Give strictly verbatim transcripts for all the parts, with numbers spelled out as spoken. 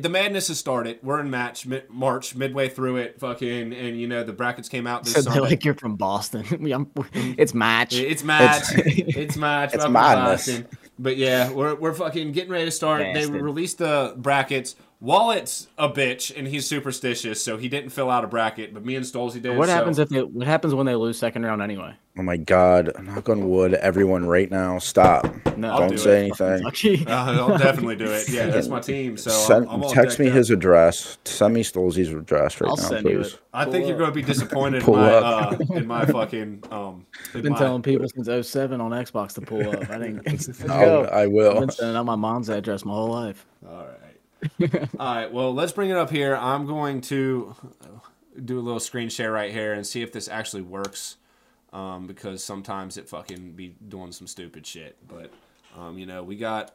The madness has started. We're in match mid- March, midway through it, fucking, and you know the brackets came out this so Sunday. Like you're from Boston. it's match. It's match. It's, it's match. It's madness. But yeah, we're we're fucking getting ready to start. Bastard. They released the brackets. Wallet's a bitch, and he's superstitious, so he didn't fill out a bracket. But me and Stolzy did. What so. happens if they, What happens when they lose second round anyway? Oh my god! Knock on wood, everyone, right now, stop! No, don't do say it. anything. Uh, I'll definitely do it. Yeah, that's my team. So send, I'm, I'm text me up. his address. Send me Stolzy's address right I'll now, please. I think up. you're going to be disappointed in, my, uh, in my fucking. Um, I've been my... telling people since oh seven on Xbox to pull up. I didn't. Let's go. I will. I've been sending out my mom's address my whole life. All right. All right. Well, let's bring it up here. I'm going to do a little screen share right here and see if this actually works. Um, because sometimes it fucking be doing some stupid shit. But, um, you know, we got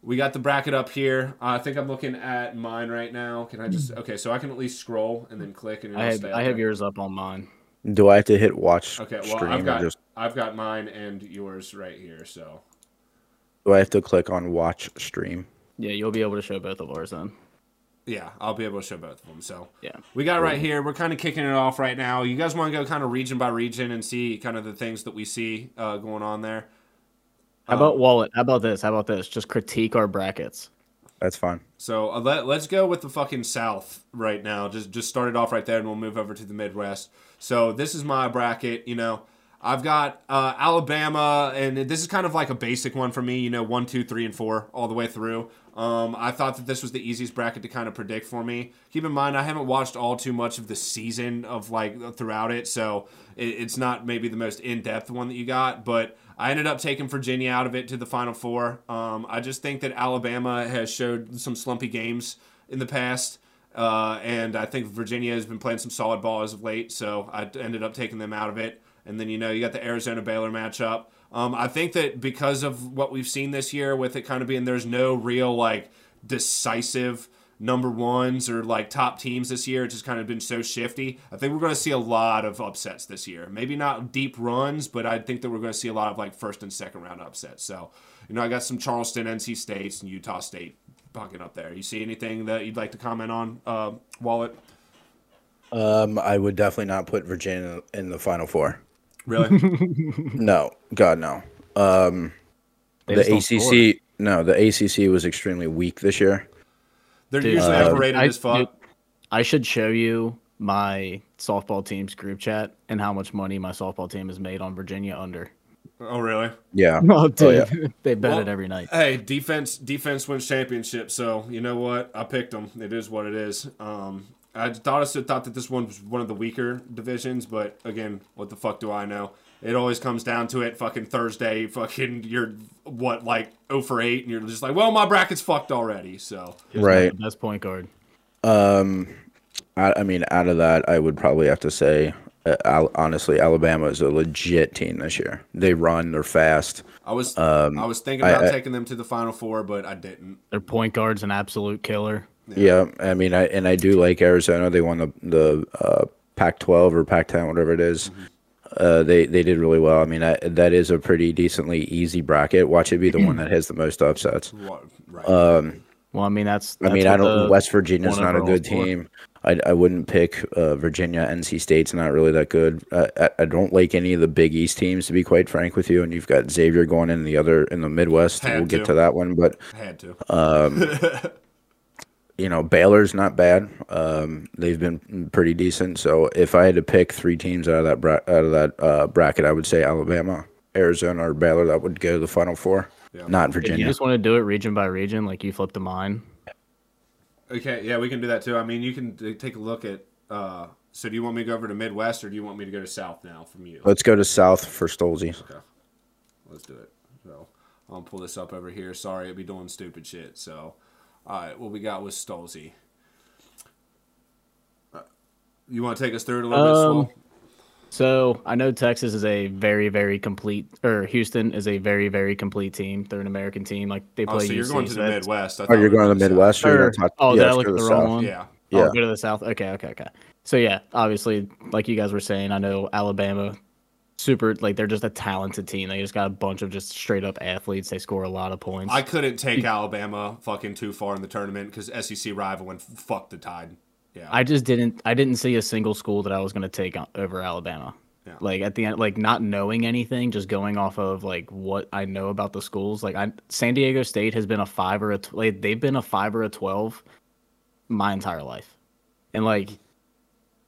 we got the bracket up here. Uh, I think I'm looking at mine right now. Can I just... Okay, so I can at least scroll and then click. and it'll I, have, stay I have yours up on mine. Do I have to hit watch Okay, well, stream I've got, just... I've got mine and yours right here, so... Do I have to click on watch stream? Yeah, you'll be able to show both of ours then. Yeah, I'll be able to show both of them. So yeah, we got right here. We're kind of kicking it off right now. You guys want to go kind of region by region and see kind of the things that we see uh, going on there? How um, about Wallet? How about this? How about this? Just critique our brackets. That's fine. So uh, let, let's go with the fucking South right now. Just, just start it off right there, and we'll move over to the Midwest. So this is my bracket, you know. I've got uh, Alabama, and this is kind of like a basic one for me, you know, one, two, three, and four all the way through. Um, I thought that this was the easiest bracket to kind of predict for me. Keep in mind, I haven't watched all too much of the season of like throughout it, so it, it's not maybe the most in-depth one that you got, but I ended up taking Virginia out of it to the Final Four. Um, I just think that Alabama has showed some slumpy games in the past. Uh, and I think Virginia has been playing some solid ball as of late, so I ended up taking them out of it. And then, you know, you got the Arizona-Baylor matchup. Um, I think that because of what we've seen this year with it kind of being there's no real, like, decisive number ones or, like, top teams this year. It's just kind of been so shifty. I think we're going to see a lot of upsets this year. Maybe not deep runs, but I think that we're going to see a lot of, like, first and second round upsets. So, you know, I got some Charleston, N C State, and Utah State bucking up there. You see anything that you'd like to comment on, uh, Wallet? Um, I would definitely not put Virginia in the Final Four. Really? No, God, no. Um, the A C C, no, the A C C was extremely weak this year. They're dude, usually uh, overrated I, as fuck. Dude, I should show you my softball team's group chat and how much money my softball team has made on Virginia under. Oh, really? Yeah. Oh, dude, oh, yeah. They bet well, it every night. Hey, defense, defense wins championships. So you know what? I picked them. It is what it is. Um. I honestly thought that this one was one of the weaker divisions, but again, what the fuck do I know? It always comes down to it. Fucking Thursday, fucking you're what like oh for eight, and you're just like, well, my bracket's fucked already. So right, the best point guard. Um, I, I mean, out of that, I would probably have to say, uh, I'll, honestly, Alabama is a legit team this year. They run, they're fast. I was, um, I was thinking about I, taking them to the Final Four, but I didn't. Their point guard's an absolute killer. Yeah. yeah, I mean, I and I do like Arizona. They won the the uh, Pac twelve or Pac ten, whatever it is. Mm-hmm. Uh, they they did really well. I mean, I, that is a pretty decently easy bracket. Watch it be the one that has the most upsets. Right. Um, well, I mean, that's. that's I mean, I don't. West Virginia's not a good team. I I wouldn't pick uh, Virginia. N C State's not really that good. I, I I don't like any of the Big East teams, to be quite frank with you. And you've got Xavier going in the other in the Midwest. Had we'll to. get to that one, but had to. Um, You know, Baylor's not bad. Um, they've been pretty decent. So if I had to pick three teams out of that bra- out of that uh, bracket, I would say Alabama, Arizona, or Baylor. That would go to the Final Four, yeah. Not Virginia. If you just want to do it region by region, like you flipped the mine. Okay, yeah, we can do that too. I mean, you can t- take a look at uh, – so do you want me to go over to Midwest or do you want me to go to South now from you? Let's go to South for Stolzy. Okay, let's do it. So I'll pull this up over here. Sorry, it'll be doing stupid shit, so – all right, what we got was Stolzy. You want to take us through it a little um, bit, Swole? So I know Texas is a very, very complete, or Houston is a very, very complete team. They're an American team. Like they play. Oh, so you're U C, going to so the Midwest? I oh, you're going to the Midwest. Or, you're talk, oh, yeah, did I look at the, the wrong one? Yeah, yeah. Oh, go to the South. Okay, okay, okay. So yeah, obviously, like you guys were saying, I know Alabama super, like, they're just a talented team. They just got a bunch of just straight up athletes. They score a lot of points. I couldn't take Alabama fucking too far in the tournament because S E C rival and fuck the Tide. Yeah, I just didn't. I didn't see a single school that I was going to take over Alabama. Yeah. Like at the end, like not knowing anything, just going off of like what I know about the schools. Like I, San Diego State has been a five or a like they've been a five or a twelve my entire life, and like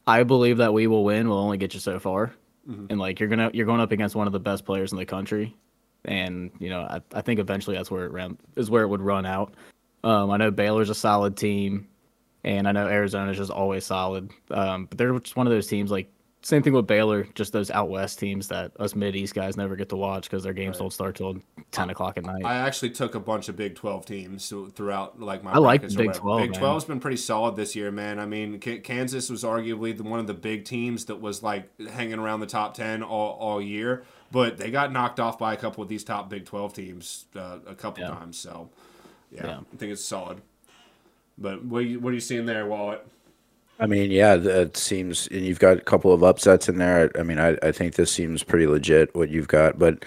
I believe that we will win. We'll only get you so far. And like you're gonna you're going up against one of the best players in the country, and you know I, I think eventually that's where it ran is where it would run out. Um, I know Baylor's a solid team, and I know Arizona's just always solid. Um, but they're just one of those teams. Like same thing with Baylor, just those out west teams that us mid east guys never get to watch because their games right. don't start till ten o'clock at night. I actually took a bunch of Big twelve teams throughout like my. I like Big whatever. twelve. Big twelve's been pretty solid this year, man. I mean, K Kansas was arguably the, one of the big teams that was like hanging around the top ten all, all year, but they got knocked off by a couple of these top Big twelve teams uh, a couple yeah. times. So, yeah, yeah, I think it's solid. But what are you, what are you seeing there, Wallet? I mean, yeah, that seems, and you've got a couple of upsets in there. I, I mean, I, I think this seems pretty legit what you've got. But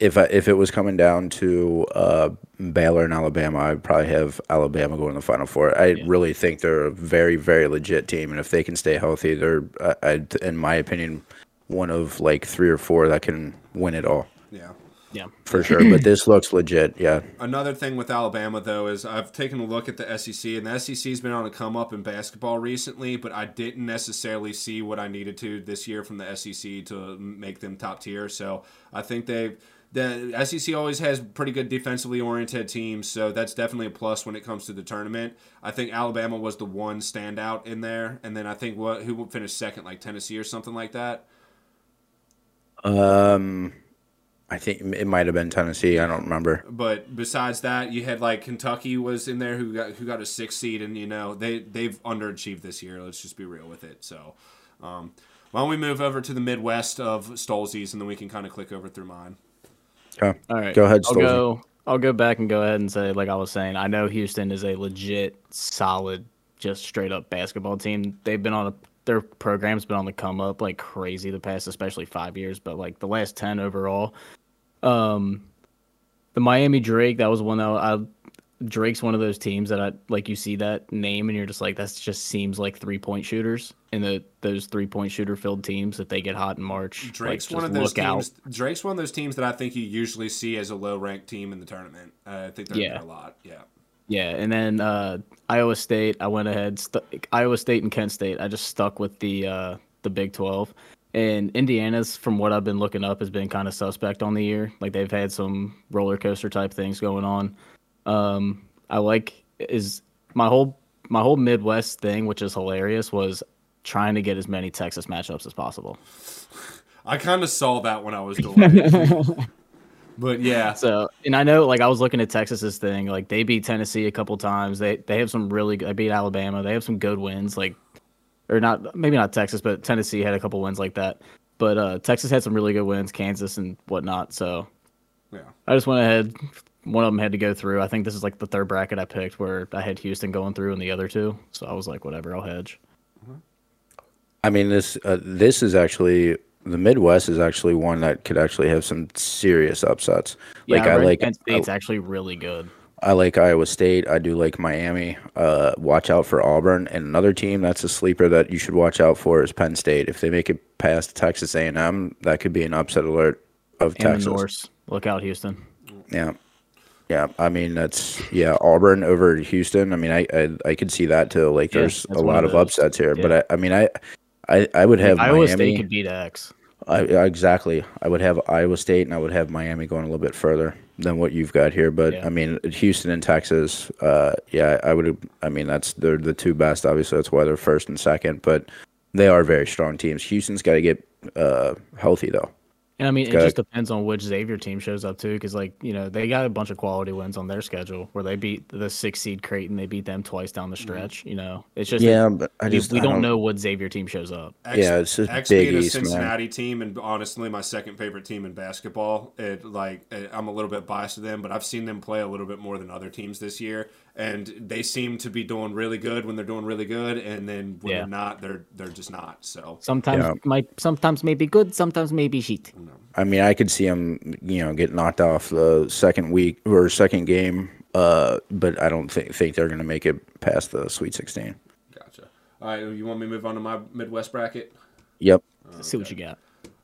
if I, if it was coming down to uh, Baylor and Alabama, I'd probably have Alabama going to the Final Four. I yeah. really think they're a very, very legit team, and if they can stay healthy, they're, I, I, in my opinion, one of like three or four that can win it all. Yeah. Yeah, for sure. But this looks legit. Yeah. Another thing with Alabama, though, is I've taken a look at the S E C, and the S E C's been on a come up in basketball recently, but I didn't necessarily see what I needed to this year from the S E C to make them top tier. So I think they've, the S E C always has pretty good defensively oriented teams, so that's definitely a plus when it comes to the tournament. I think Alabama was the one standout in there, and then I think what who finished second, like Tennessee or something like that. Um. I think it might have been Tennessee. I don't remember. But besides that, you had like Kentucky was in there who got who got a sixth seed, and you know they they've underachieved this year. Let's just be real with it. So, um, why don't we move over to the Midwest of Stolzies, and then we can kind of click over through mine. Okay. All right. Go ahead, Stolzy. I'll go. I'll go back and go ahead and say, like I was saying, I know Houston is a legit, solid, just straight up basketball team. They've been on a. Their program's been on the come up like crazy the past, especially five years, but like the last ten overall. Um, the Miami Drake, that was one that I, Drake's one of those teams that I like. You see that name and you're just like, that just seems like three point shooters. And the those three point shooter filled teams, if they get hot in March, Drake's like, one of those teams. Out. Drake's one of those teams that I think you usually see as a low ranked team in the tournament. Uh, I think they're yeah. there a lot. Yeah. Yeah, and then uh, Iowa State. I went ahead. Iowa State and Kent State. I just stuck with the uh, the Big twelve. And Indiana's, from what I've been looking up, has been kind of suspect on the year. Like they've had some roller coaster type things going on. Um, I like is my whole my whole Midwest thing, which is hilarious, was trying to get as many Texas matchups as possible. I kind of saw that when I was doing it. But yeah, so and I know like I was looking at Texas's thing, like they beat Tennessee a couple times. They they have some really good, they beat Alabama. They have some good wins, like or not maybe not Texas, but Tennessee had a couple wins like that. But uh, Texas had some really good wins, Kansas and whatnot. So yeah, I just went ahead. One of them had to go through. I think this is like the third bracket I picked where I had Houston going through and the other two. So I was like, whatever, I'll hedge. I mean this uh, this is actually. The Midwest is actually one that could actually have some serious upsets. Yeah, like I like Penn State's I, actually really good. I like Iowa State. I do like Miami. Uh, watch out for Auburn. And another team that's a sleeper that you should watch out for is Penn State. If they make it past Texas A and M, that could be an upset alert of and Texas. The Norse. Look out, Houston. Yeah. Yeah, I mean that's yeah Auburn over Houston. I mean I I, I could see that too. Like yeah, there's a lot of, of upsets here, yeah. but I, I mean I. I, I would have Iowa Miami. State could beat X. I, exactly. I would have Iowa State, and I would have Miami going a little bit further than what you've got here. But, yeah. I mean, Houston and Texas, uh, yeah, I would I mean, that's they're the two best. Obviously, that's why they're first and second. But they are very strong teams. Houston's got to get uh, healthy, though. And, I mean, gotta, it just depends on which Xavier team shows up, too, because, like, you know, they got a bunch of quality wins on their schedule where they beat the six-seed Creighton. They beat them twice down the stretch, you know. It's just yeah, but I just, we, we I don't, don't know what Xavier team shows up. X, yeah, it's just X big being East, a Cincinnati man. Team and, honestly, my second favorite team in basketball. It, like, it, I'm a little bit biased to them, but I've seen them play a little bit more than other teams this year. and they seem to be doing really good when they're doing really good, and then when yeah. they're not, they're they're just not. So sometimes yeah. might sometimes may be good, sometimes may be shit. I mean, I could see them, you know, get knocked off the second week or second game, uh, but I don't think think they're going to make it past the Sweet sixteen. Gotcha. All right, you want me to move on to my Midwest bracket? Yep. Okay. See what you got.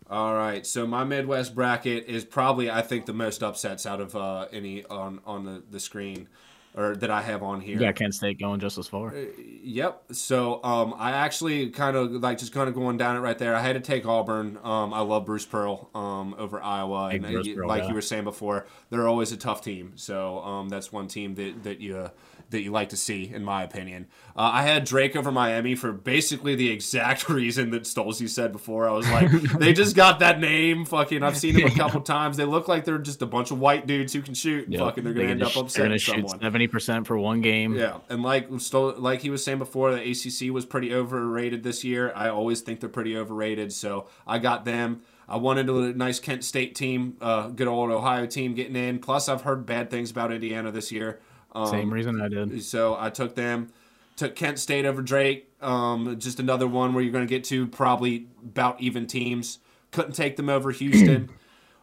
All right, so my Midwest bracket is probably, I think, the most upsets out of uh, any on, on the, the screen or that I have on here. Yeah, Kent State going just as far. Uh, yep. So um, I actually kind of like just kind of going down it right there. I had to take Auburn. Um, I love Bruce Pearl um, over Iowa. And, and Pearl, like yeah. you were saying before, they're always a tough team. So um, that's one team that, that you uh, that you like to see, in my opinion. Uh, I had Drake over Miami for basically the exact reason that Stolzy said before. I was like, they just got that name. Fucking, I've seen them a couple times. They look like they're just a bunch of white dudes who can shoot. Yep. Fucking, they're going to end up upsetting someone. seventy percent for one game. Yeah, and like Stol- like he was saying before, the A C C was pretty overrated this year. I always think they're pretty overrated, so I got them. I wanted a nice Kent State team, uh, good old Ohio team getting in. Plus, I've heard bad things about Indiana this year. Um, Same reason I did. So I took them, took Kent State over Drake. Um, just another one where you're going to get to probably about even teams. Couldn't take them over Houston.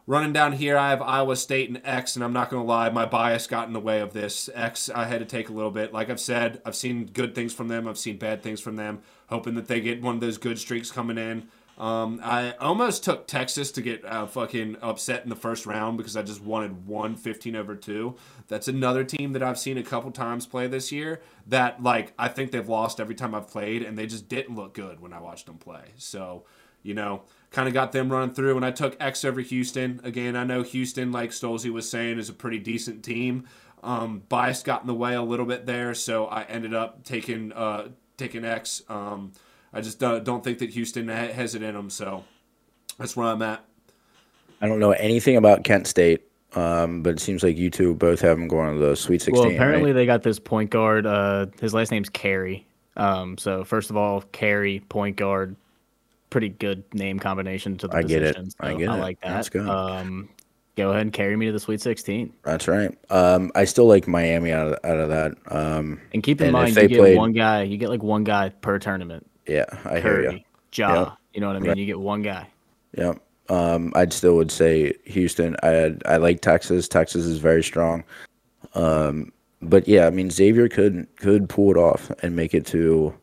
Running down here, I have Iowa State and X, and I'm not going to lie, my bias got in the way of this. X, I had to take a little bit. Like I've said, I've seen good things from them. I've seen bad things from them. Hoping that they get one of those good streaks coming in. Um, I almost took Texas to get uh, fucking upset in the first round because I just wanted one fifteen over two. That's another team that I've seen a couple times play this year that, like, I think they've lost every time I've played, and they just didn't look good when I watched them play. So, you know, kind of got them running through, and I took X over Houston. Again, I know Houston, like Stolzy was saying, is a pretty decent team. Um, bias got in the way a little bit there, so I ended up taking, uh, taking X, um, I just don't think that Houston has it in them, so that's where I'm at. I don't know anything about Kent State, um, but it seems like you two both have them going to the Sweet sixteen. Well, apparently right? They got this point guard. Uh, his last name's Carey. Um, so, first of all, Carey, point guard, pretty good name combination to the I position. Get it. So I get I it. I like that. That's good. Um, go ahead and carry me to the Sweet sixteen. That's right. Um, I still like Miami out of, out of that. Um, and keep in and mind, you get played... one guy. You get like one guy per tournament. Yeah, I Curry, hear you. Ja, yeah. You know what I mean? Right. You get one guy. Yeah. Um, I'd still would say Houston. I I like Texas. Texas is very strong. Um, but yeah, I mean Xavier could could pull it off and make it to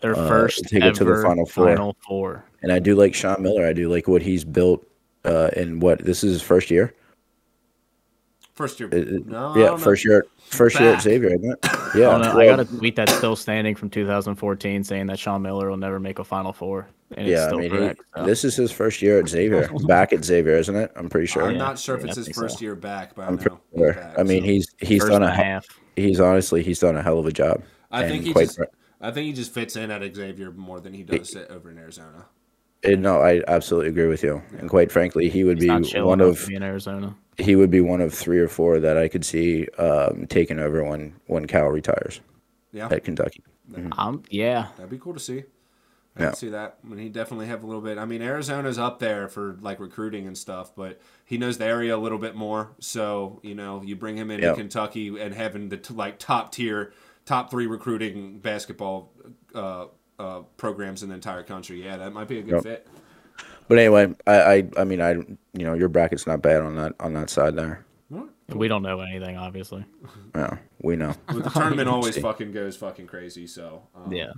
their uh, first take ever it to the Final Four. Final Four. And I do like Sean Miller. I do like what he's built. Uh, and what this is his first year. First year. It, no, yeah, first know. year. First Back. year at Xavier, isn't it? Yeah, oh, no, I got a tweet that's still standing from two thousand fourteen saying that Sean Miller will never make a Final Four. And yeah, it's still I mean, correct, he, so. This is his first year at Xavier. Back at Xavier, isn't it? I'm pretty sure. I'm yeah, not sure yeah, if it's I his first so. year back, but I I'm pretty sure. Back, I mean, so. he's he's first done a half. He's honestly he's done a hell of a job. I think he just, right. I think he just fits in at Xavier more than he does he, over in Arizona. It, no, I absolutely agree with you. And quite frankly, he would he's be one of in Arizona. He would be one of three or four that I could see um, taking over when, when Cal retires yeah. at Kentucky. Mm-hmm. Um, yeah. That'd be cool to see. I yeah. can see that. I mean, he definitely have a little bit. I mean, Arizona's up there for, like, recruiting and stuff, but he knows the area a little bit more. So, you know, you bring him into yeah. Kentucky and having the, t- like, top-tier, top-three recruiting basketball uh, uh, programs in the entire country. Yeah, that might be a good yep. fit. But anyway, I, I, I mean, I, you know, your bracket's not bad on that on that side there. We don't know anything, obviously. No, we know. But the tournament always fucking goes fucking crazy. So um, yeah,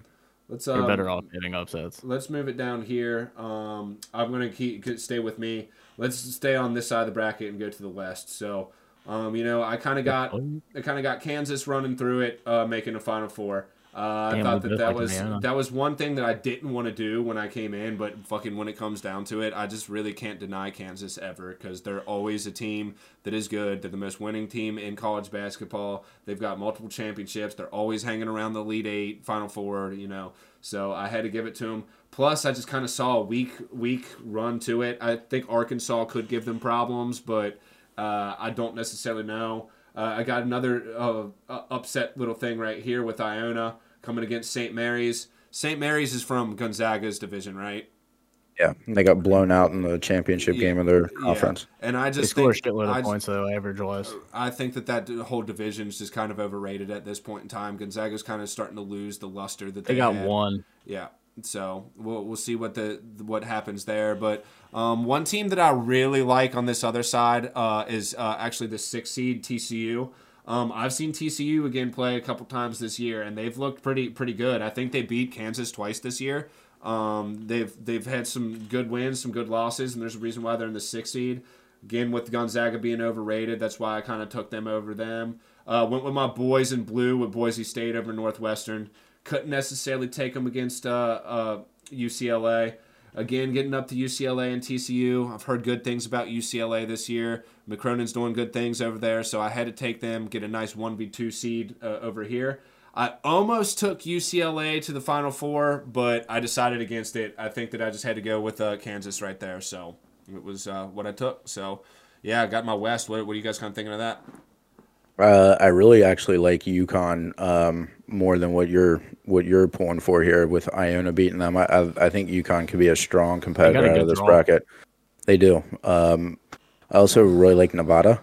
let's. Um, You're better off hitting upsets. Let's move it down here. Um, I'm gonna keep stay with me. Let's stay on this side of the bracket and go to the west. So, um, you know, I kind of got, I kind of got Kansas running through it, uh, making a Final Four. Uh, Damn, I thought that that like was Indiana. that was one thing that I didn't want to do when I came in, but fucking when it comes down to it, I just really can't deny Kansas ever because they're always a team that is good. They're the most winning team in college basketball. They've got multiple championships. They're always hanging around the Elite Eight, Final Four, you know. So I had to give it to them. Plus, I just kind of saw a weak, weak run to it. I think Arkansas could give them problems, but uh, I don't necessarily know. Uh, I got another uh, upset little thing right here with Iona coming against Saint Mary's. Saint Mary's is from Gonzaga's division, right? Yeah, they got blown out in the championship yeah, game of their yeah. conference. And I just they think scored shitload of points though, average wise. I think that that whole division is just kind of overrated at this point in time. Gonzaga's kind of starting to lose the luster that they, they got had. one. Yeah, so we'll we'll see what the what happens there. But um, one team that I really like on this other side uh, is uh, actually the sixth seed T C U. Um, I've seen T C U again play a couple times this year, and they've looked pretty pretty good. I think they beat Kansas twice this year. Um, they've they've had some good wins, some good losses, and there's a reason why they're in the sixth seed. Again, with Gonzaga being overrated, that's why I kind of took them over them. Uh, went with my boys in blue with Boise State over Northwestern. Couldn't necessarily take them against uh, uh, U C L A. Again, getting up to U C L A and T C U. I've heard good things about U C L A this year. Mick Cronin's doing good things over there, so I had to take them, get a nice one v two seed uh, over here. I almost took U C L A to the Final Four, but I decided against it. I think that I just had to go with uh, Kansas right there, so it was uh, what I took. So, yeah, I got my West. What, what are you guys kind of thinking of that? Uh, I really actually like UConn um, more than what you're what you're pulling for here with Iona beating them. I I, I think UConn could be a strong competitor out of this bracket. They do. Um, I also really like Nevada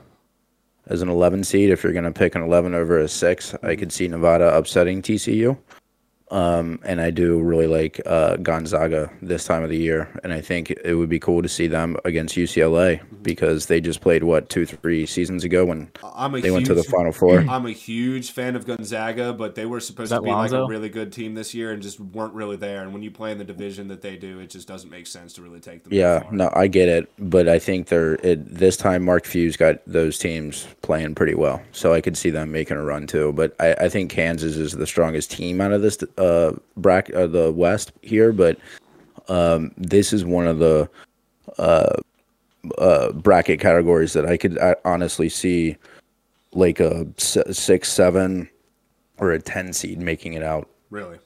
as an eleven seed. If you're going to pick an eleven over a six, I could see Nevada upsetting T C U. Um, and I do really like uh, Gonzaga this time of the year, and I think it would be cool to see them against U C L A because they just played, what, two, three seasons ago when I'm a they huge, went to the Final Four. I'm a huge fan of Gonzaga, but they were supposed to be Lonzo? like a really good team this year and just weren't really there. And when you play in the division that they do, it just doesn't make sense to really take them. Yeah, no, I get it, but I think they're it, this time Mark Few's got those teams playing pretty well, so I could see them making a run too. But I, I think Kansas is the strongest team out of this. Uh, bracket uh, the West here, but um, this is one of the uh, uh, bracket categories that I could I honestly see like a six, seven, or a ten seed making it out. Really?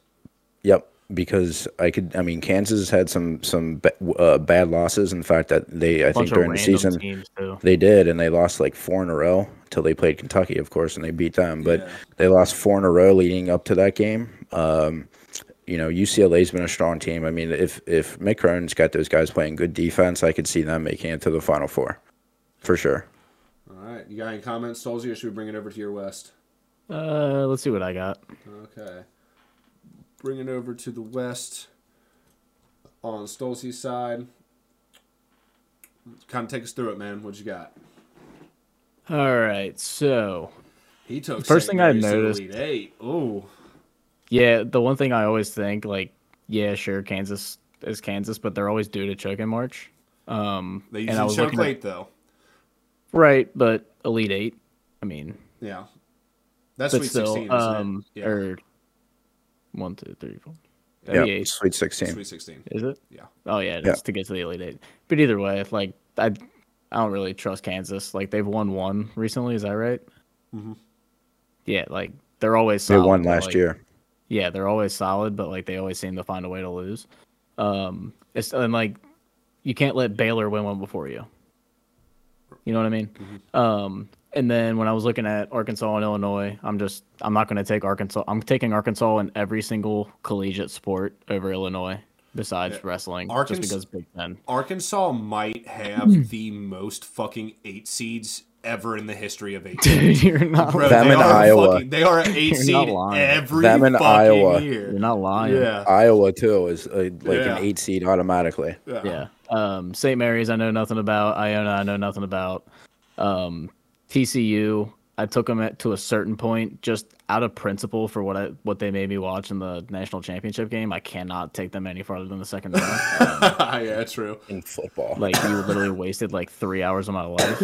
Yep. Because I could, I mean, Kansas had some some ba uh, bad losses. In fact, that they I think during the season they did, and they lost like four in a row until they played Kentucky, of course, and they beat them. But yeah. they lost four in a row leading up to that game. Um, you know, U C L A's been a strong team. I mean, if if Mick Cronin's got those guys playing good defense, I could see them making it to the Final Four, for sure. All right, you got any comments, Solzy, or should we bring it over to your West? Uh, let's see what I got. Okay, bring it over to the West on Stolze's side. Kind of take us through it, man. What you got? All right, so he took first thing I noticed. Eight. Oh. Yeah, the one thing I always think, like, yeah, sure, Kansas is Kansas, but they're always due to choke in March. Um, they usually and choke late, at, though. Right, but Elite Eight, I mean. Yeah. That's Sweet still, sixteen, um, isn't it? Yeah. Or one, two, three, four. Yeah, yeah. Sweet sixteen. Sweet sixteen. Is it? Yeah. Oh, yeah, just yeah. to get to the Elite Eight. But either way, like, I, I don't really trust Kansas. Like, they've won one recently, is that right? Mm-hmm. Yeah, like, they're always solid. They won last like, year. Yeah, they're always solid, but like they always seem to find a way to lose. Um, it's, and like you can't let Baylor win one before you. You know what I mean? Mm-hmm. Um, and then when I was looking at Arkansas and Illinois, I'm just I'm not going to take Arkansas. I'm taking Arkansas in every single collegiate sport over Illinois besides yeah. wrestling, Arkansas, just because Big Ten. Arkansas might have the most fucking eight seeds ever in the history of eight. Dude, you're not Bro, them in Iowa. Fucking, they are an eight seed every them in fucking Iowa. year. You're not lying. Yeah. Iowa too is a, like yeah. an eight seed automatically. Yeah. yeah. Um, Saint Mary's, I know nothing about. Iona, I know nothing about. Um, T C U, I took them at, to a certain point, just out of principle for what I what they made me watch in the national championship game. I cannot take them any farther than the second round. Um, yeah, true. In football, like you literally wasted like three hours of my life.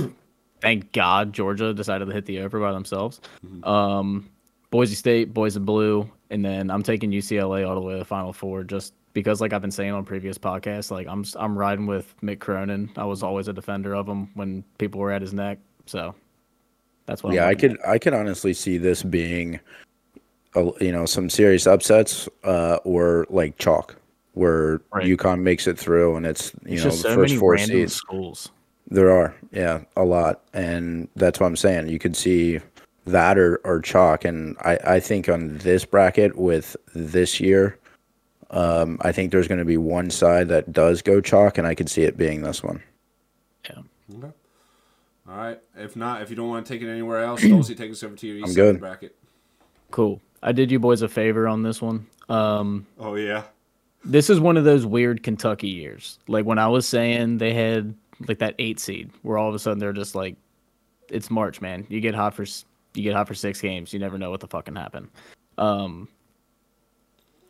Thank God Georgia decided to hit the over by themselves. Mm-hmm. um, Boise State, Boys in Blue, and then I'm taking U C L A all the way to the Final Four just because, like I've been saying on previous podcasts, like I'm I'm riding with Mick Cronin. I was always a defender of him when people were at his neck, so that's what. Yeah, I'm I could at. I could honestly see this being, a, you know, some serious upsets uh, or like chalk where right. UConn makes it through and it's you it's know the so first many four seeds. Schools. There are, yeah, a lot, and that's what I'm saying. You could see that or, or chalk, and I, I think on this bracket with this year, Um, I think there's going to be one side that does go chalk, and I can see it being this one. Yeah. Okay. All right. If not, if you don't want to take it anywhere else, Dolsey, take us over to your East bracket. Cool. I did you boys a favor on this one. Um, oh, yeah. This is one of those weird Kentucky years. Like when I was saying they had like that eight seed where all of a sudden they're just like, it's March, man. You get hot for you get hot for six games. You never know what the fuck can happen. Um,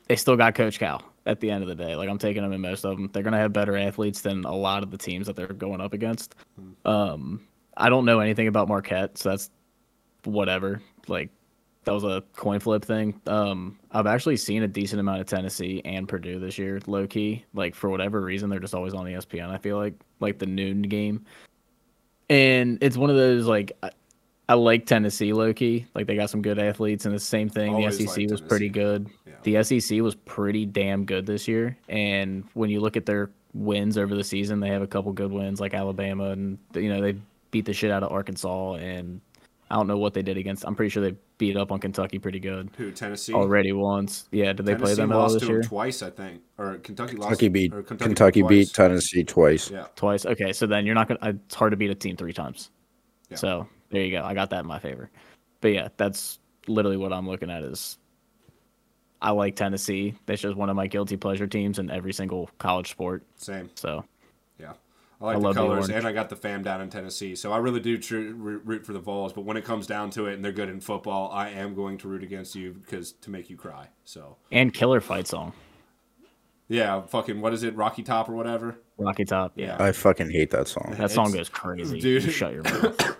they still got Coach Cal at the end of the day. Like I'm taking them in most of them. They're going to have better athletes than a lot of the teams that they're going up against. Um, I don't know anything about Marquette, so that's whatever. Like that was a coin flip thing. Um, I've actually seen a decent amount of Tennessee and Purdue this year, low key. Like for whatever reason, they're just always on E S P N. I feel like like the noon game. And it's one of those, like, I, I like Tennessee low-key. Like, they got some good athletes, and it's the same thing. Always the S E C was Tennessee. Pretty good. Yeah. The S E C was pretty damn good this year. And when you look at their wins over the season, they have a couple good wins, like Alabama. And, you know, they beat the shit out of Arkansas. And I don't know what they did against. I'm pretty sure they beat up on Kentucky pretty good. Who, Tennessee? Already once. Yeah, did they Tennessee play them all this year? Tennessee lost twice, I think. Or Kentucky, Kentucky lost. Beat, or Kentucky, Kentucky beat, beat Tennessee twice. Yeah. Twice. Okay, so then you're not going to – it's hard to beat a team three times. Yeah. So there you go. I got that in my favor. But, yeah, that's literally what I'm looking at is I like Tennessee. That's just one of my guilty pleasure teams in every single college sport. Same. So – I like I the colors, the and I got the fam down in Tennessee, so I really do tr- root for the Vols. But when it comes down to it, and they're good in football, I am going to root against you because to make you cry. So and killer fight song. Yeah, fucking what is it, Rocky Top or whatever? Rocky Top. Yeah, I fucking hate that song. That song it's, goes crazy, dude. You shut your mouth.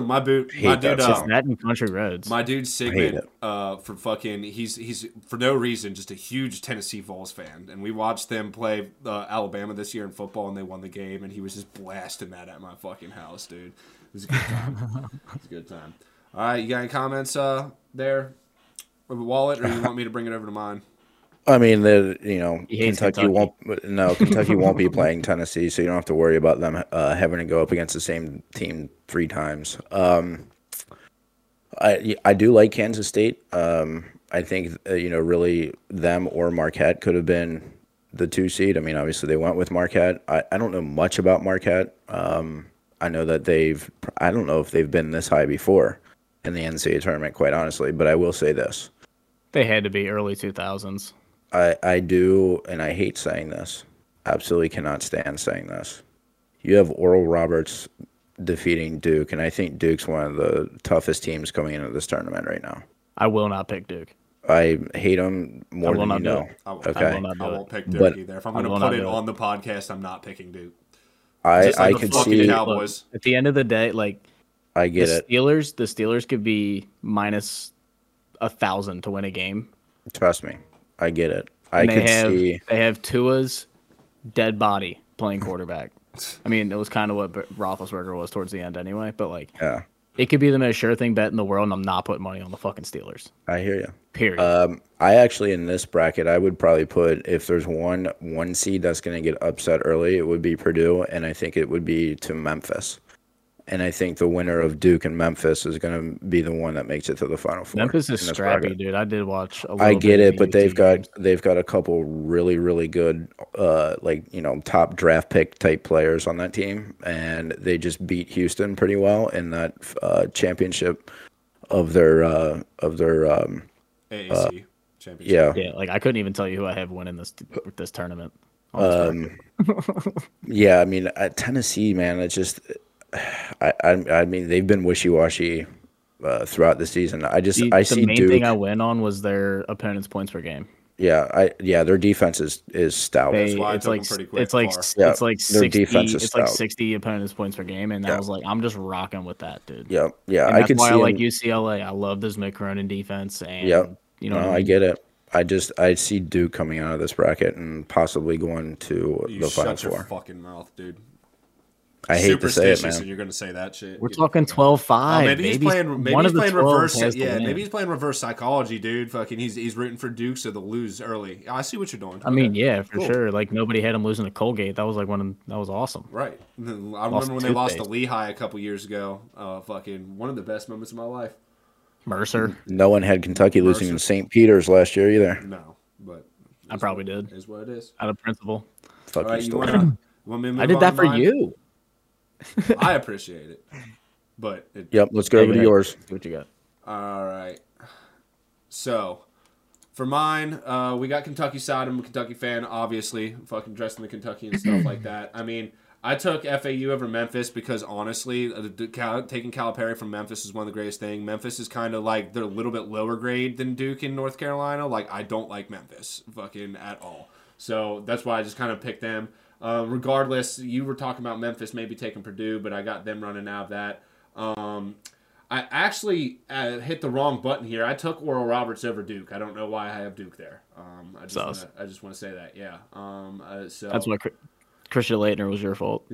my boot, my dude, that. Um, that and Country Roads. My dude Sigmund, uh, for fucking, he's he's for no reason just a huge Tennessee Vols fan, and we watched them play uh, Alabama this year in football, and they won the game, and he was just blasting that at my fucking house, dude. It was a good time. It was a good time. All right, you got any comments uh there, over Wallet, or you want me to bring it over to mine? I mean, the you know Kentucky, Kentucky won't no Kentucky won't be playing Tennessee, so you don't have to worry about them uh, having to go up against the same team three times. Um, I I do like Kansas State. Um, I think uh, you know really them or Marquette could have been the two seed. I mean, obviously they went with Marquette. I, I don't know much about Marquette. Um, I know that they've I don't know if they've been this high before in the N C A A tournament, quite honestly. But I will say this: they had to be early two thousands. I, I do, and I hate saying this. Absolutely cannot stand saying this. You have Oral Roberts defeating Duke, and I think Duke's one of the toughest teams coming into this tournament right now. I will not pick Duke. I hate them more than you know. I will, okay. I will not I won't pick Duke but either. If I'm going to put it on the podcast, I'm not picking Duke. I, like I could see. Look, at the end of the day, like I get the it. Steelers, the Steelers could be minus a thousand to win a game. Trust me. I get it. I can see they have Tua's dead body playing quarterback. I mean, it was kind of what Roethlisberger was towards the end, anyway. But like, yeah, it could be the most sure thing bet in the world, and I'm not putting money on the fucking Steelers. I hear you. Period. Um, I actually in this bracket, I would probably put if there's one one seed that's going to get upset early, it would be Purdue, and I think it would be to Memphis. And I think the winner of Duke and Memphis is going to be the one that makes it to the Final Four. Memphis is scrappy, bracket. Dude. I did watch a little I get bit it, but they've got games. They've got a couple really, really good, uh, like, you know, top draft pick type players on that team. And they just beat Houston pretty well in that uh, championship of their uh, of their um, A A C uh, championship. Yeah. yeah, like I couldn't even tell you who I have winning this this tournament. Um, yeah, I mean, at Tennessee, man, it's just. I, I I mean they've been wishy-washy uh, throughout the season. I just the, I see the main Duke. Thing I went on was their opponent's points per game. Yeah, I yeah their defense is, is stout. They, That's why it's, like, quick, it's like yeah, it's like their sixty, defense is it's stout. Like sixty opponent's points per game, and yeah. I was like, I'm just rocking with that, dude. Yeah, yeah. And I that's could why see I like him. U C L A. I love this Mick Cronin defense, and yeah. you know no, I, mean? I get it. I just I see Duke coming out of this bracket and possibly going to you the Final Four. Your fucking mouth, dude. I hate to say it, man. And you're going to say that shit. We're dude. Talking twelve five. Oh, maybe, maybe he's playing. Maybe he's playing reverse. Yeah, maybe he's playing reverse psychology, dude. Fucking, he's he's rooting for Duke so they'll lose early. I see what you're doing. I mean, yeah, for cool. sure. Like nobody had him losing to Colgate. That was like one. Of, that was awesome. Right. I remember when they lost to Lehigh a couple years ago. Uh, fucking one of the best moments of my life. Mercer. No one had Kentucky Mercer. Losing to Saint Peter's last year either. No, but I probably what, did. Is what it is. Out of principle. Fuck right, you wanna, wanna I did that for mine? You. I appreciate it. But it, yep, let's go over to yours. See what you got. All right. So for mine, uh, we got Kentucky side. I'm a Kentucky fan, obviously. Fucking dressed in the Kentucky and stuff like that. I mean, I took F A U over Memphis because, honestly, taking Calipari from Memphis is one of the greatest things. Memphis is kind of like, they're a little bit lower grade than Duke in North Carolina. Like, I don't like Memphis fucking at all. So that's why I just kind of picked them. Uh, regardless, you were talking about Memphis maybe taking Purdue, but I got them running out of that. Um, I actually uh, hit the wrong button here. I took Oral Roberts over Duke. I don't know why I have Duke there. Um, I just wanna, I just want to say that, yeah. Um, uh, so that's what I Christian Laitner was your fault.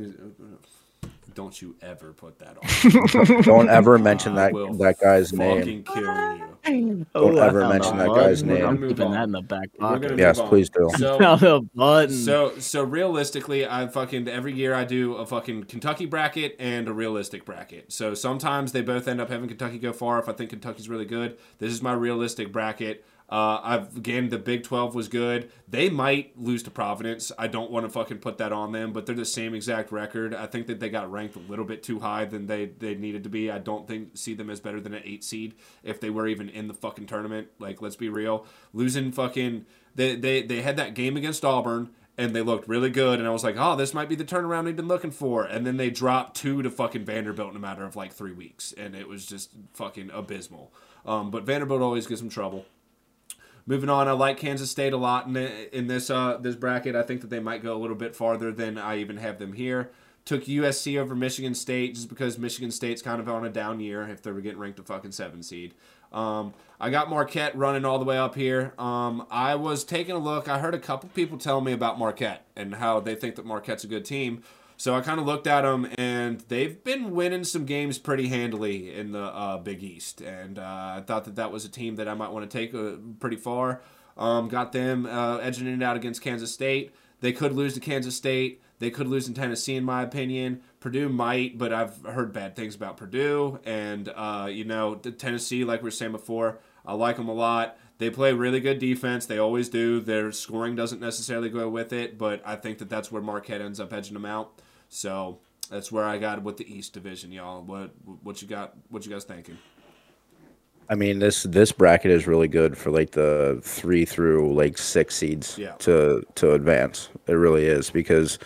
Don't you ever put that on. Don't ever mention that that guy's name. Don't oh, ever mention that guy's name. I'm keeping that in the back pocket. Yes, please do. So, so, so realistically, I fucking every year I do a fucking Kentucky bracket and a realistic bracket. So sometimes they both end up having Kentucky go far if I think Kentucky's really good. This is my realistic bracket. Uh, I've again, the Big twelve was good. They might lose to Providence. I don't want to fucking put that on them, but they're the same exact record. I think that they got ranked a little bit too high than they, they needed to be. I don't think see them as better than an eight seed if they were even in the fucking tournament. Like, let's be real. Losing fucking they they, they had that game against Auburn. And they looked really good, and I was like, oh, this might be the turnaround we've been looking for. And then they dropped two to fucking Vanderbilt in a matter of like three weeks, and it was just fucking abysmal. Um, but Vanderbilt always gives them trouble. Moving on, I like Kansas State a lot in, in this uh, this bracket. I think that they might go a little bit farther than I even have them here. Took U S C over Michigan State just because Michigan State's kind of on a down year if they were getting ranked a fucking seven seed. Um, I got Marquette running all the way up here. Um, I was taking a look. I heard a couple people tell me about Marquette and how they think that Marquette's a good team. So I kind of looked at them, and they've been winning some games pretty handily in the uh, Big East. And uh, I thought that that was a team that I might want to take uh, pretty far. Um, got them uh, edging it out against Kansas State. They could lose to Kansas State. They could lose in Tennessee, in my opinion. Purdue might, but I've heard bad things about Purdue. And, uh, you know, Tennessee, like we were saying before, I like them a lot. They play really good defense. They always do. Their scoring doesn't necessarily go with it, but I think that that's where Marquette ends up edging them out. So that's where I got with the East Division, y'all. What what you got? What you guys thinking? I mean, this this bracket is really good for like the three through like six seeds yeah. to to advance. It really is because.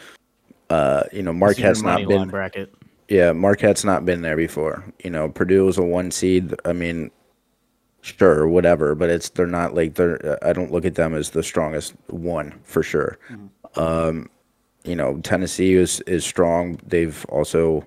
Uh, you know, Marquette's not been bracket. Yeah, Marquette's not been there before. You know, Purdue is a one seed. I mean, sure, whatever, but it's they're not like they're. I don't look at them as the strongest one for sure. Mm-hmm. Um, you know, Tennessee is is strong. They've also,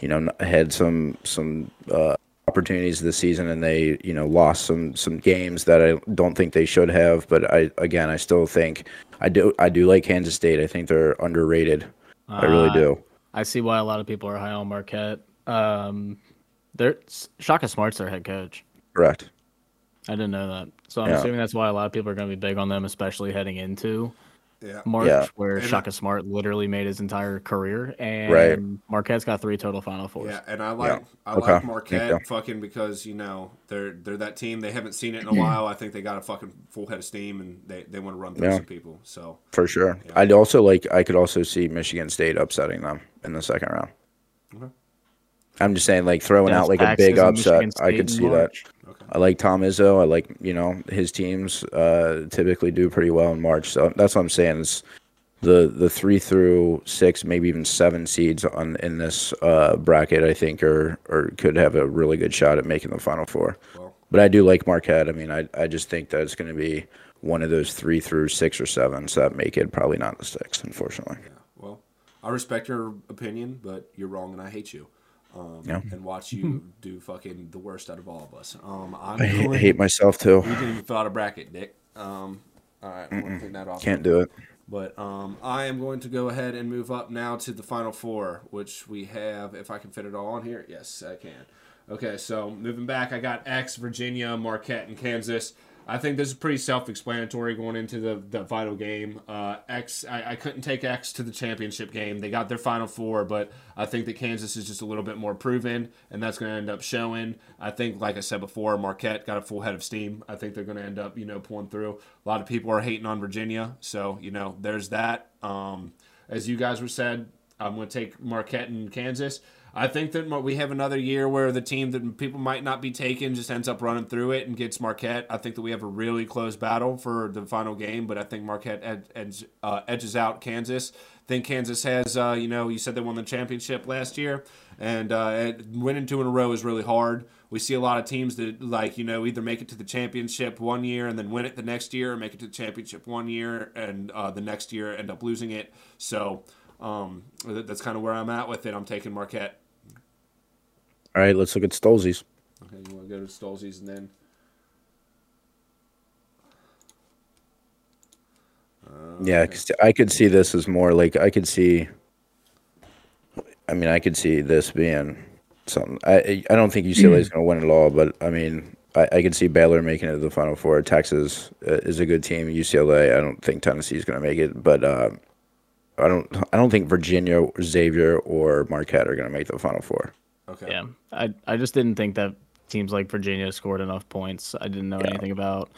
you know, had some some uh, opportunities this season, and they you know lost some some games that I don't think they should have. But I again, I still think I do I do like Kansas State. I think they're underrated. I really do. Uh, I see why a lot of people are high on Marquette. Um, they're Shaka Smart's their head coach. Correct. I didn't know that. So I'm yeah. assuming that's why a lot of people are going to be big on them, especially heading into yeah. March, yeah. where and Shaka I, Smart literally made his entire career. And right. Marquette's got three total Final Fours. Yeah, and I like yeah. I okay. like Marquette fucking because, you know, they're they're that team. They haven't seen it in a while. I think they got a fucking full head of steam, and they, they want to run through yeah. some people. So for sure. Yeah. I'd also like – I could also see Michigan State upsetting them in the second round. Okay. I'm just saying, like, throwing That's out, like, a big upset. I could see that. Okay. I like Tom Izzo. I like, you know, his teams uh, typically do pretty well in March. So that's what I'm saying is the, the three through six, maybe even seven seeds on in this uh, bracket, I think, are, or could have a really good shot at making the Final Four. Well, but I do like Marquette. I mean, I, I just think that it's going to be one of those three through six or seven, so that make it probably not the six, unfortunately. Yeah. Well, I respect your opinion, but you're wrong and I hate you. Um, yeah. And watch you do fucking the worst out of all of us. Um, I'm I hate, hate myself too. You didn't even fill out a bracket, Nick. Um, all right, we'll clean that off. Can't do it. But um, I am going to go ahead and move up now to the Final Four, which we have. If I can fit it all on here, yes, I can. Okay, so moving back, I got X, Virginia, Marquette, and Kansas. I think this is pretty self-explanatory going into the, the final game. Uh, X, I, I couldn't take X to the championship game. They got their Final Four, but I think that Kansas is just a little bit more proven, and that's going to end up showing. I think, like I said before, Marquette got a full head of steam. I think they're going to end up, you know, pulling through. A lot of people are hating on Virginia, so, you know, there's that. Um, as you guys were said, I'm going to take Marquette and Kansas. I think that we have another year where the team that people might not be taking just ends up running through it and gets Marquette. I think that we have a really close battle for the final game, but I think Marquette ed- ed- uh, edges out Kansas. I think Kansas has, uh, you know, you said they won the championship last year, and uh, winning two in a row is really hard. We see a lot of teams that, like, you know, either make it to the championship one year and then win it the next year, or make it to the championship one year and uh, the next year end up losing it. So um, that's kind of where I'm at with it. I'm taking Marquette. All right, let's look at Stolzi's. Okay, you want to go to Stolzi's and then... Uh, yeah, okay. 'Cause I could see this as more like, I could see, I mean, I could see this being something. I I don't think U C L A is going to win it all, but, I mean, I, I could see Baylor making it to the Final Four. Texas uh, is a good team. U C L A, I don't think Tennessee is going to make it, but... Uh, I don't. I don't think Virginia, Xavier, or Marquette are going to make the Final Four. Okay. Yeah, I. I just didn't think that teams like Virginia scored enough points. I didn't know yeah. anything about.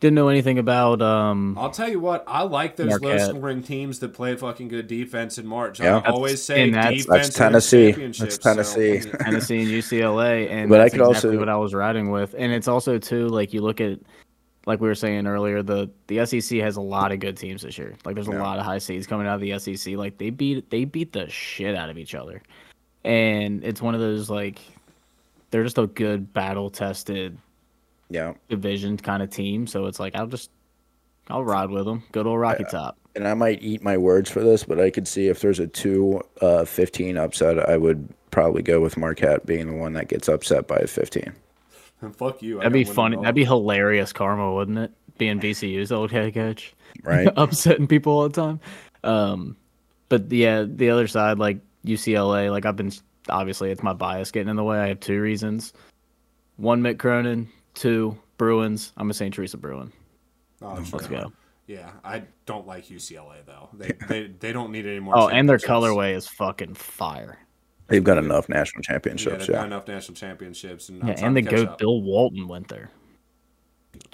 Didn't know anything about. Um, I'll tell you what. I like those low scoring teams that play fucking good defense in March. Yeah. I always say defense. That's Tennessee. That's Tennessee. So. Tennessee and U C L A, and but that's I could exactly also what I was riding with. And it's also too like you look at. Like we were saying earlier, the, the S E C has a lot of good teams this year. Like there's a yeah. lot of high seeds coming out of the S E C. Like they beat they beat the shit out of each other, and it's one of those like they're just a good battle tested, yeah, division kind of team. So it's like I'll just I'll ride with them. Good old Rocky I, Top. And I might eat my words for this, but I could see if there's a two uh, fifteen upset, I would probably go with Marquette being the one that gets upset by a fifteen. And fuck you. That'd be funny. That'd be hilarious karma, wouldn't it? Being V C U's old head coach. Right. Upsetting people all the time. Um, but, yeah, the other side, like U C L A, like I've been – obviously it's my bias getting in the way. I have two reasons. One, Mick Cronin. Two, Bruins. I'm a Saint Teresa Bruin. Oh, sure. Let's go. Yeah, I don't like U C L A, though. They they, they don't need any more. Oh, and their colorway is fucking fire. They've got enough national championships. Yeah, yeah. Got enough national championships, and yeah, and the goat up. Bill Walton went there.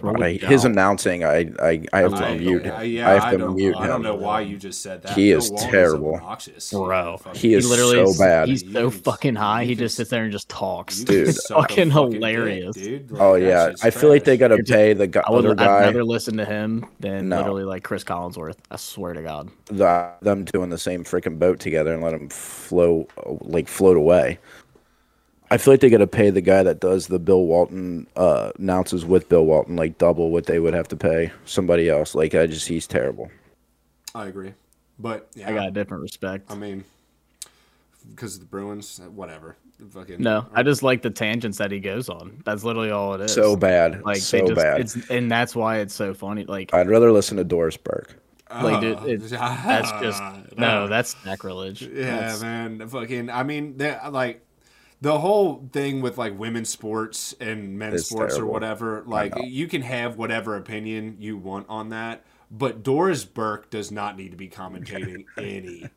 Right. His announcing, I, I, I have to I, mute. I, yeah, I have to I don't, mute. I don't him. know why you just said that. He Bill is Walton terrible, is bro. He is he literally so bad. He's so fucking high. He just sits there and just talks, dude. It's fucking hilarious, fucking dude. Like, oh yeah, I feel like they gotta You're pay just, the guy. I would, other guy. I'd rather listen to him than no. literally like Chris Collinsworth. I swear to God. The, them two in the same freaking boat together and let them float, like float away. I feel like they got to pay the guy that does the Bill Walton uh, announces with Bill Walton like double what they would have to pay somebody else. Like I just he's terrible. I agree, but yeah, I got a different respect. I mean, because of the Bruins, whatever. Fucking no, I just like the tangents that he goes on. That's literally all it is. So bad, like so they just, bad, it's, and that's why it's so funny. Like I'd rather listen to Doris Burke. Like, dude, it, uh, that's just uh, no, that's sacrilege. Yeah, that's, man, fucking. I mean, like. The whole thing with, like, women's sports and men's it's sports terrible. Or whatever, like, you can have whatever opinion you want on that, but Doris Burke does not need to be commentating any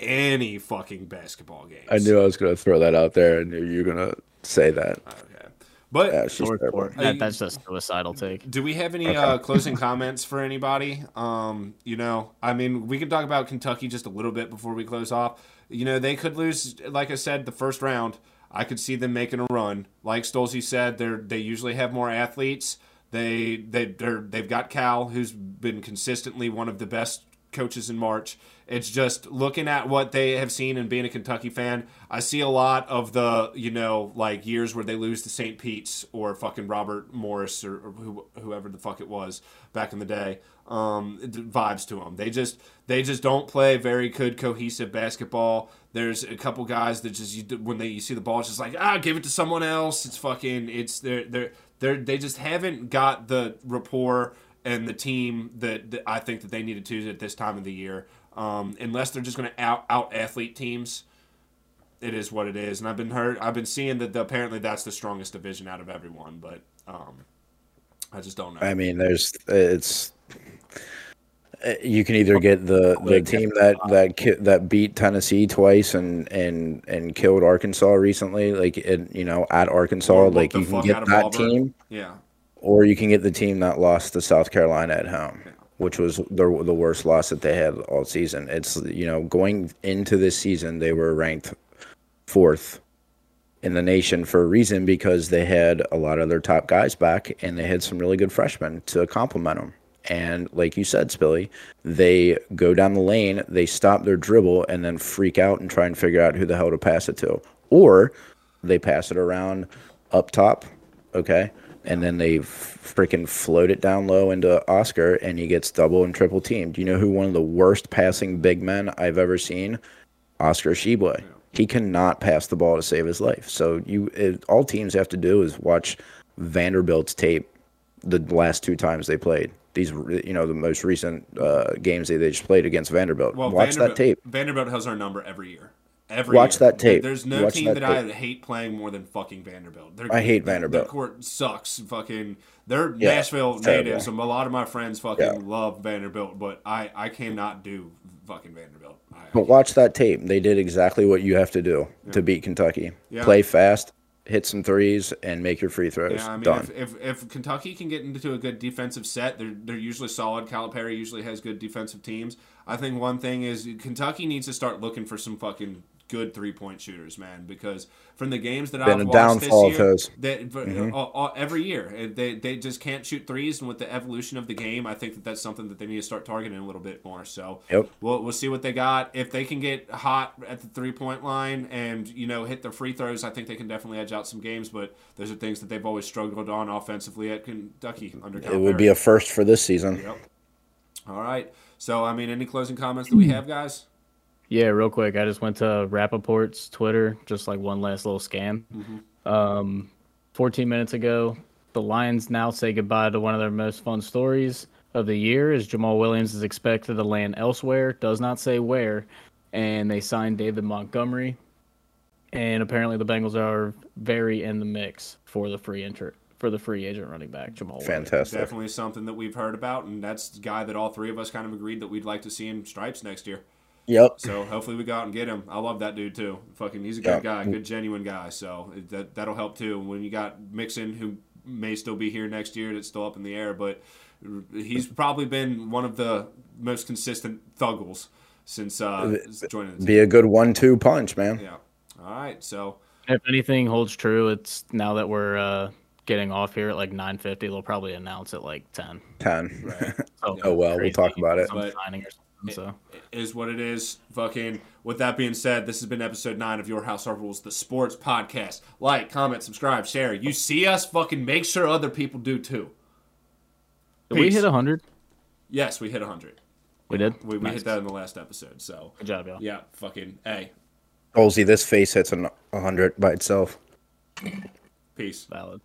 any fucking basketball games. I knew I was going to throw that out there. I knew you were going to say that. Okay. But yeah, that, that's just suicidal take. Do we have any okay. uh, closing comments for anybody? Um, you know, I mean, we can talk about Kentucky just a little bit before we close off. You know, they could lose, like I said, the first round. I could see them making a run. Like Stolze said, they're they usually have more athletes. They they they're they've got Cal, who's been consistently one of the best coaches in March. It's just looking at what they have seen and being a Kentucky fan, I see a lot of the, you know, like years where they lose to Saint Pete's or fucking Robert Morris or, or who, whoever the fuck it was back in the day. Um, vibes to them. They just they just don't play very good cohesive basketball. There's a couple guys that just you, when they you see the ball, it's just like ah, give it to someone else. It's fucking it's they're they're they they just haven't got the rapport and the team that, that I think that they needed to at this time of the year. Um, unless they're just going to out out athlete teams, it is what it is. And I've been heard I've been seeing that the, apparently that's the strongest division out of everyone. But um, I just don't know. I mean, there's it's you can either get the, the team that that ki- that beat Tennessee twice and and and killed Arkansas recently, like it, you know, at Arkansas, like you can get that team, yeah, or you can get the team that lost to South Carolina at home, yeah, which was the the worst loss that they had all season. It's, you know, going into this season they were ranked fourth in the nation for a reason, because they had a lot of their top guys back and they had some really good freshmen to complement them. And like you said, Spilly, they go down the lane, they stop their dribble, and then freak out and try and figure out who the hell to pass it to. Or they pass it around up top, okay, and then they freaking float it down low into Oscar, and he gets double and triple teamed. You know who one of the worst passing big men I've ever seen? Oscar Sheboy. He cannot pass the ball to save his life. So you, it, all teams have to do is watch Vanderbilt's tape the last two times they played. These, you know, the most recent uh, games they, they just played against Vanderbilt. Well, watch Vanderbilt, that tape. Vanderbilt has our number every year. Every watch year. That tape. There's no watch team that, that I hate playing more than fucking Vanderbilt. Their, I hate their, Vanderbilt. Their court sucks. Fucking, they're yeah, Nashville natives. Terrible. A lot of my friends fucking yeah. love Vanderbilt, but I, I cannot do fucking Vanderbilt. I, but watch that tape. They did exactly what you have to do yeah. to beat Kentucky. Yeah. Play fast, hit some threes, and make your free throws. Yeah, I mean, Done. If, if if Kentucky can get into a good defensive set, they're they're usually solid. Calipari usually has good defensive teams. I think one thing is Kentucky needs to start looking for some fucking good three-point shooters, man, because from the games that Been I've watched this year, they, mm-hmm. all, all, every year, they they just can't shoot threes, and with the evolution of the game, I think that that's something that they need to start targeting a little bit more. So yep. we'll we'll see what they got. If they can get hot at the three-point line and, you know, hit their free throws, I think they can definitely edge out some games, but those are things that they've always struggled on offensively at Kentucky under Calipari. It would be a first for this season. Yep. All right. So, I mean, any closing comments that we have, guys? Yeah, real quick. I just went to Rappaport's Twitter, just like one last little scan. Mm-hmm. Um, fourteen minutes ago, the Lions now say goodbye to one of their most fun stories of the year, as Jamal Williams is expected to land elsewhere, does not say where, and they signed David Montgomery. And apparently the Bengals are very in the mix for the free inter- for the free agent running back, Jamal Williams. Fantastic. Definitely something that we've heard about, and that's the guy that all three of us kind of agreed that we'd like to see in stripes next year. Yep. So hopefully we go out and get him. I love that dude too. Fucking, he's a good yeah. guy, good genuine guy. So that that'll help too. When you got Mixon, who may still be here next year, and it's still up in the air, but he's probably been one of the most consistent thuggles since uh, joining. The team. Be a good one-two punch, man. Yeah. All right. So if anything holds true, it's now that we're uh, getting off here at like nine fifty, they'll probably announce at like ten. Ten. Right. So, yeah, oh well, we'll talk about it. But, signing or something. So it is what it is. Fucking, with that being said, this has been episode nine of Your House Our Rules, the sports podcast. Like, comment, subscribe, share. You see us, fucking make sure other people do too. Peace. Did we hit one hundred? Yes, we hit one hundred. We did? We, we nice. hit that in the last episode. So good job, y'all. Yeah, fucking A. Olsey, this face hits one hundred by itself. Peace. Valid.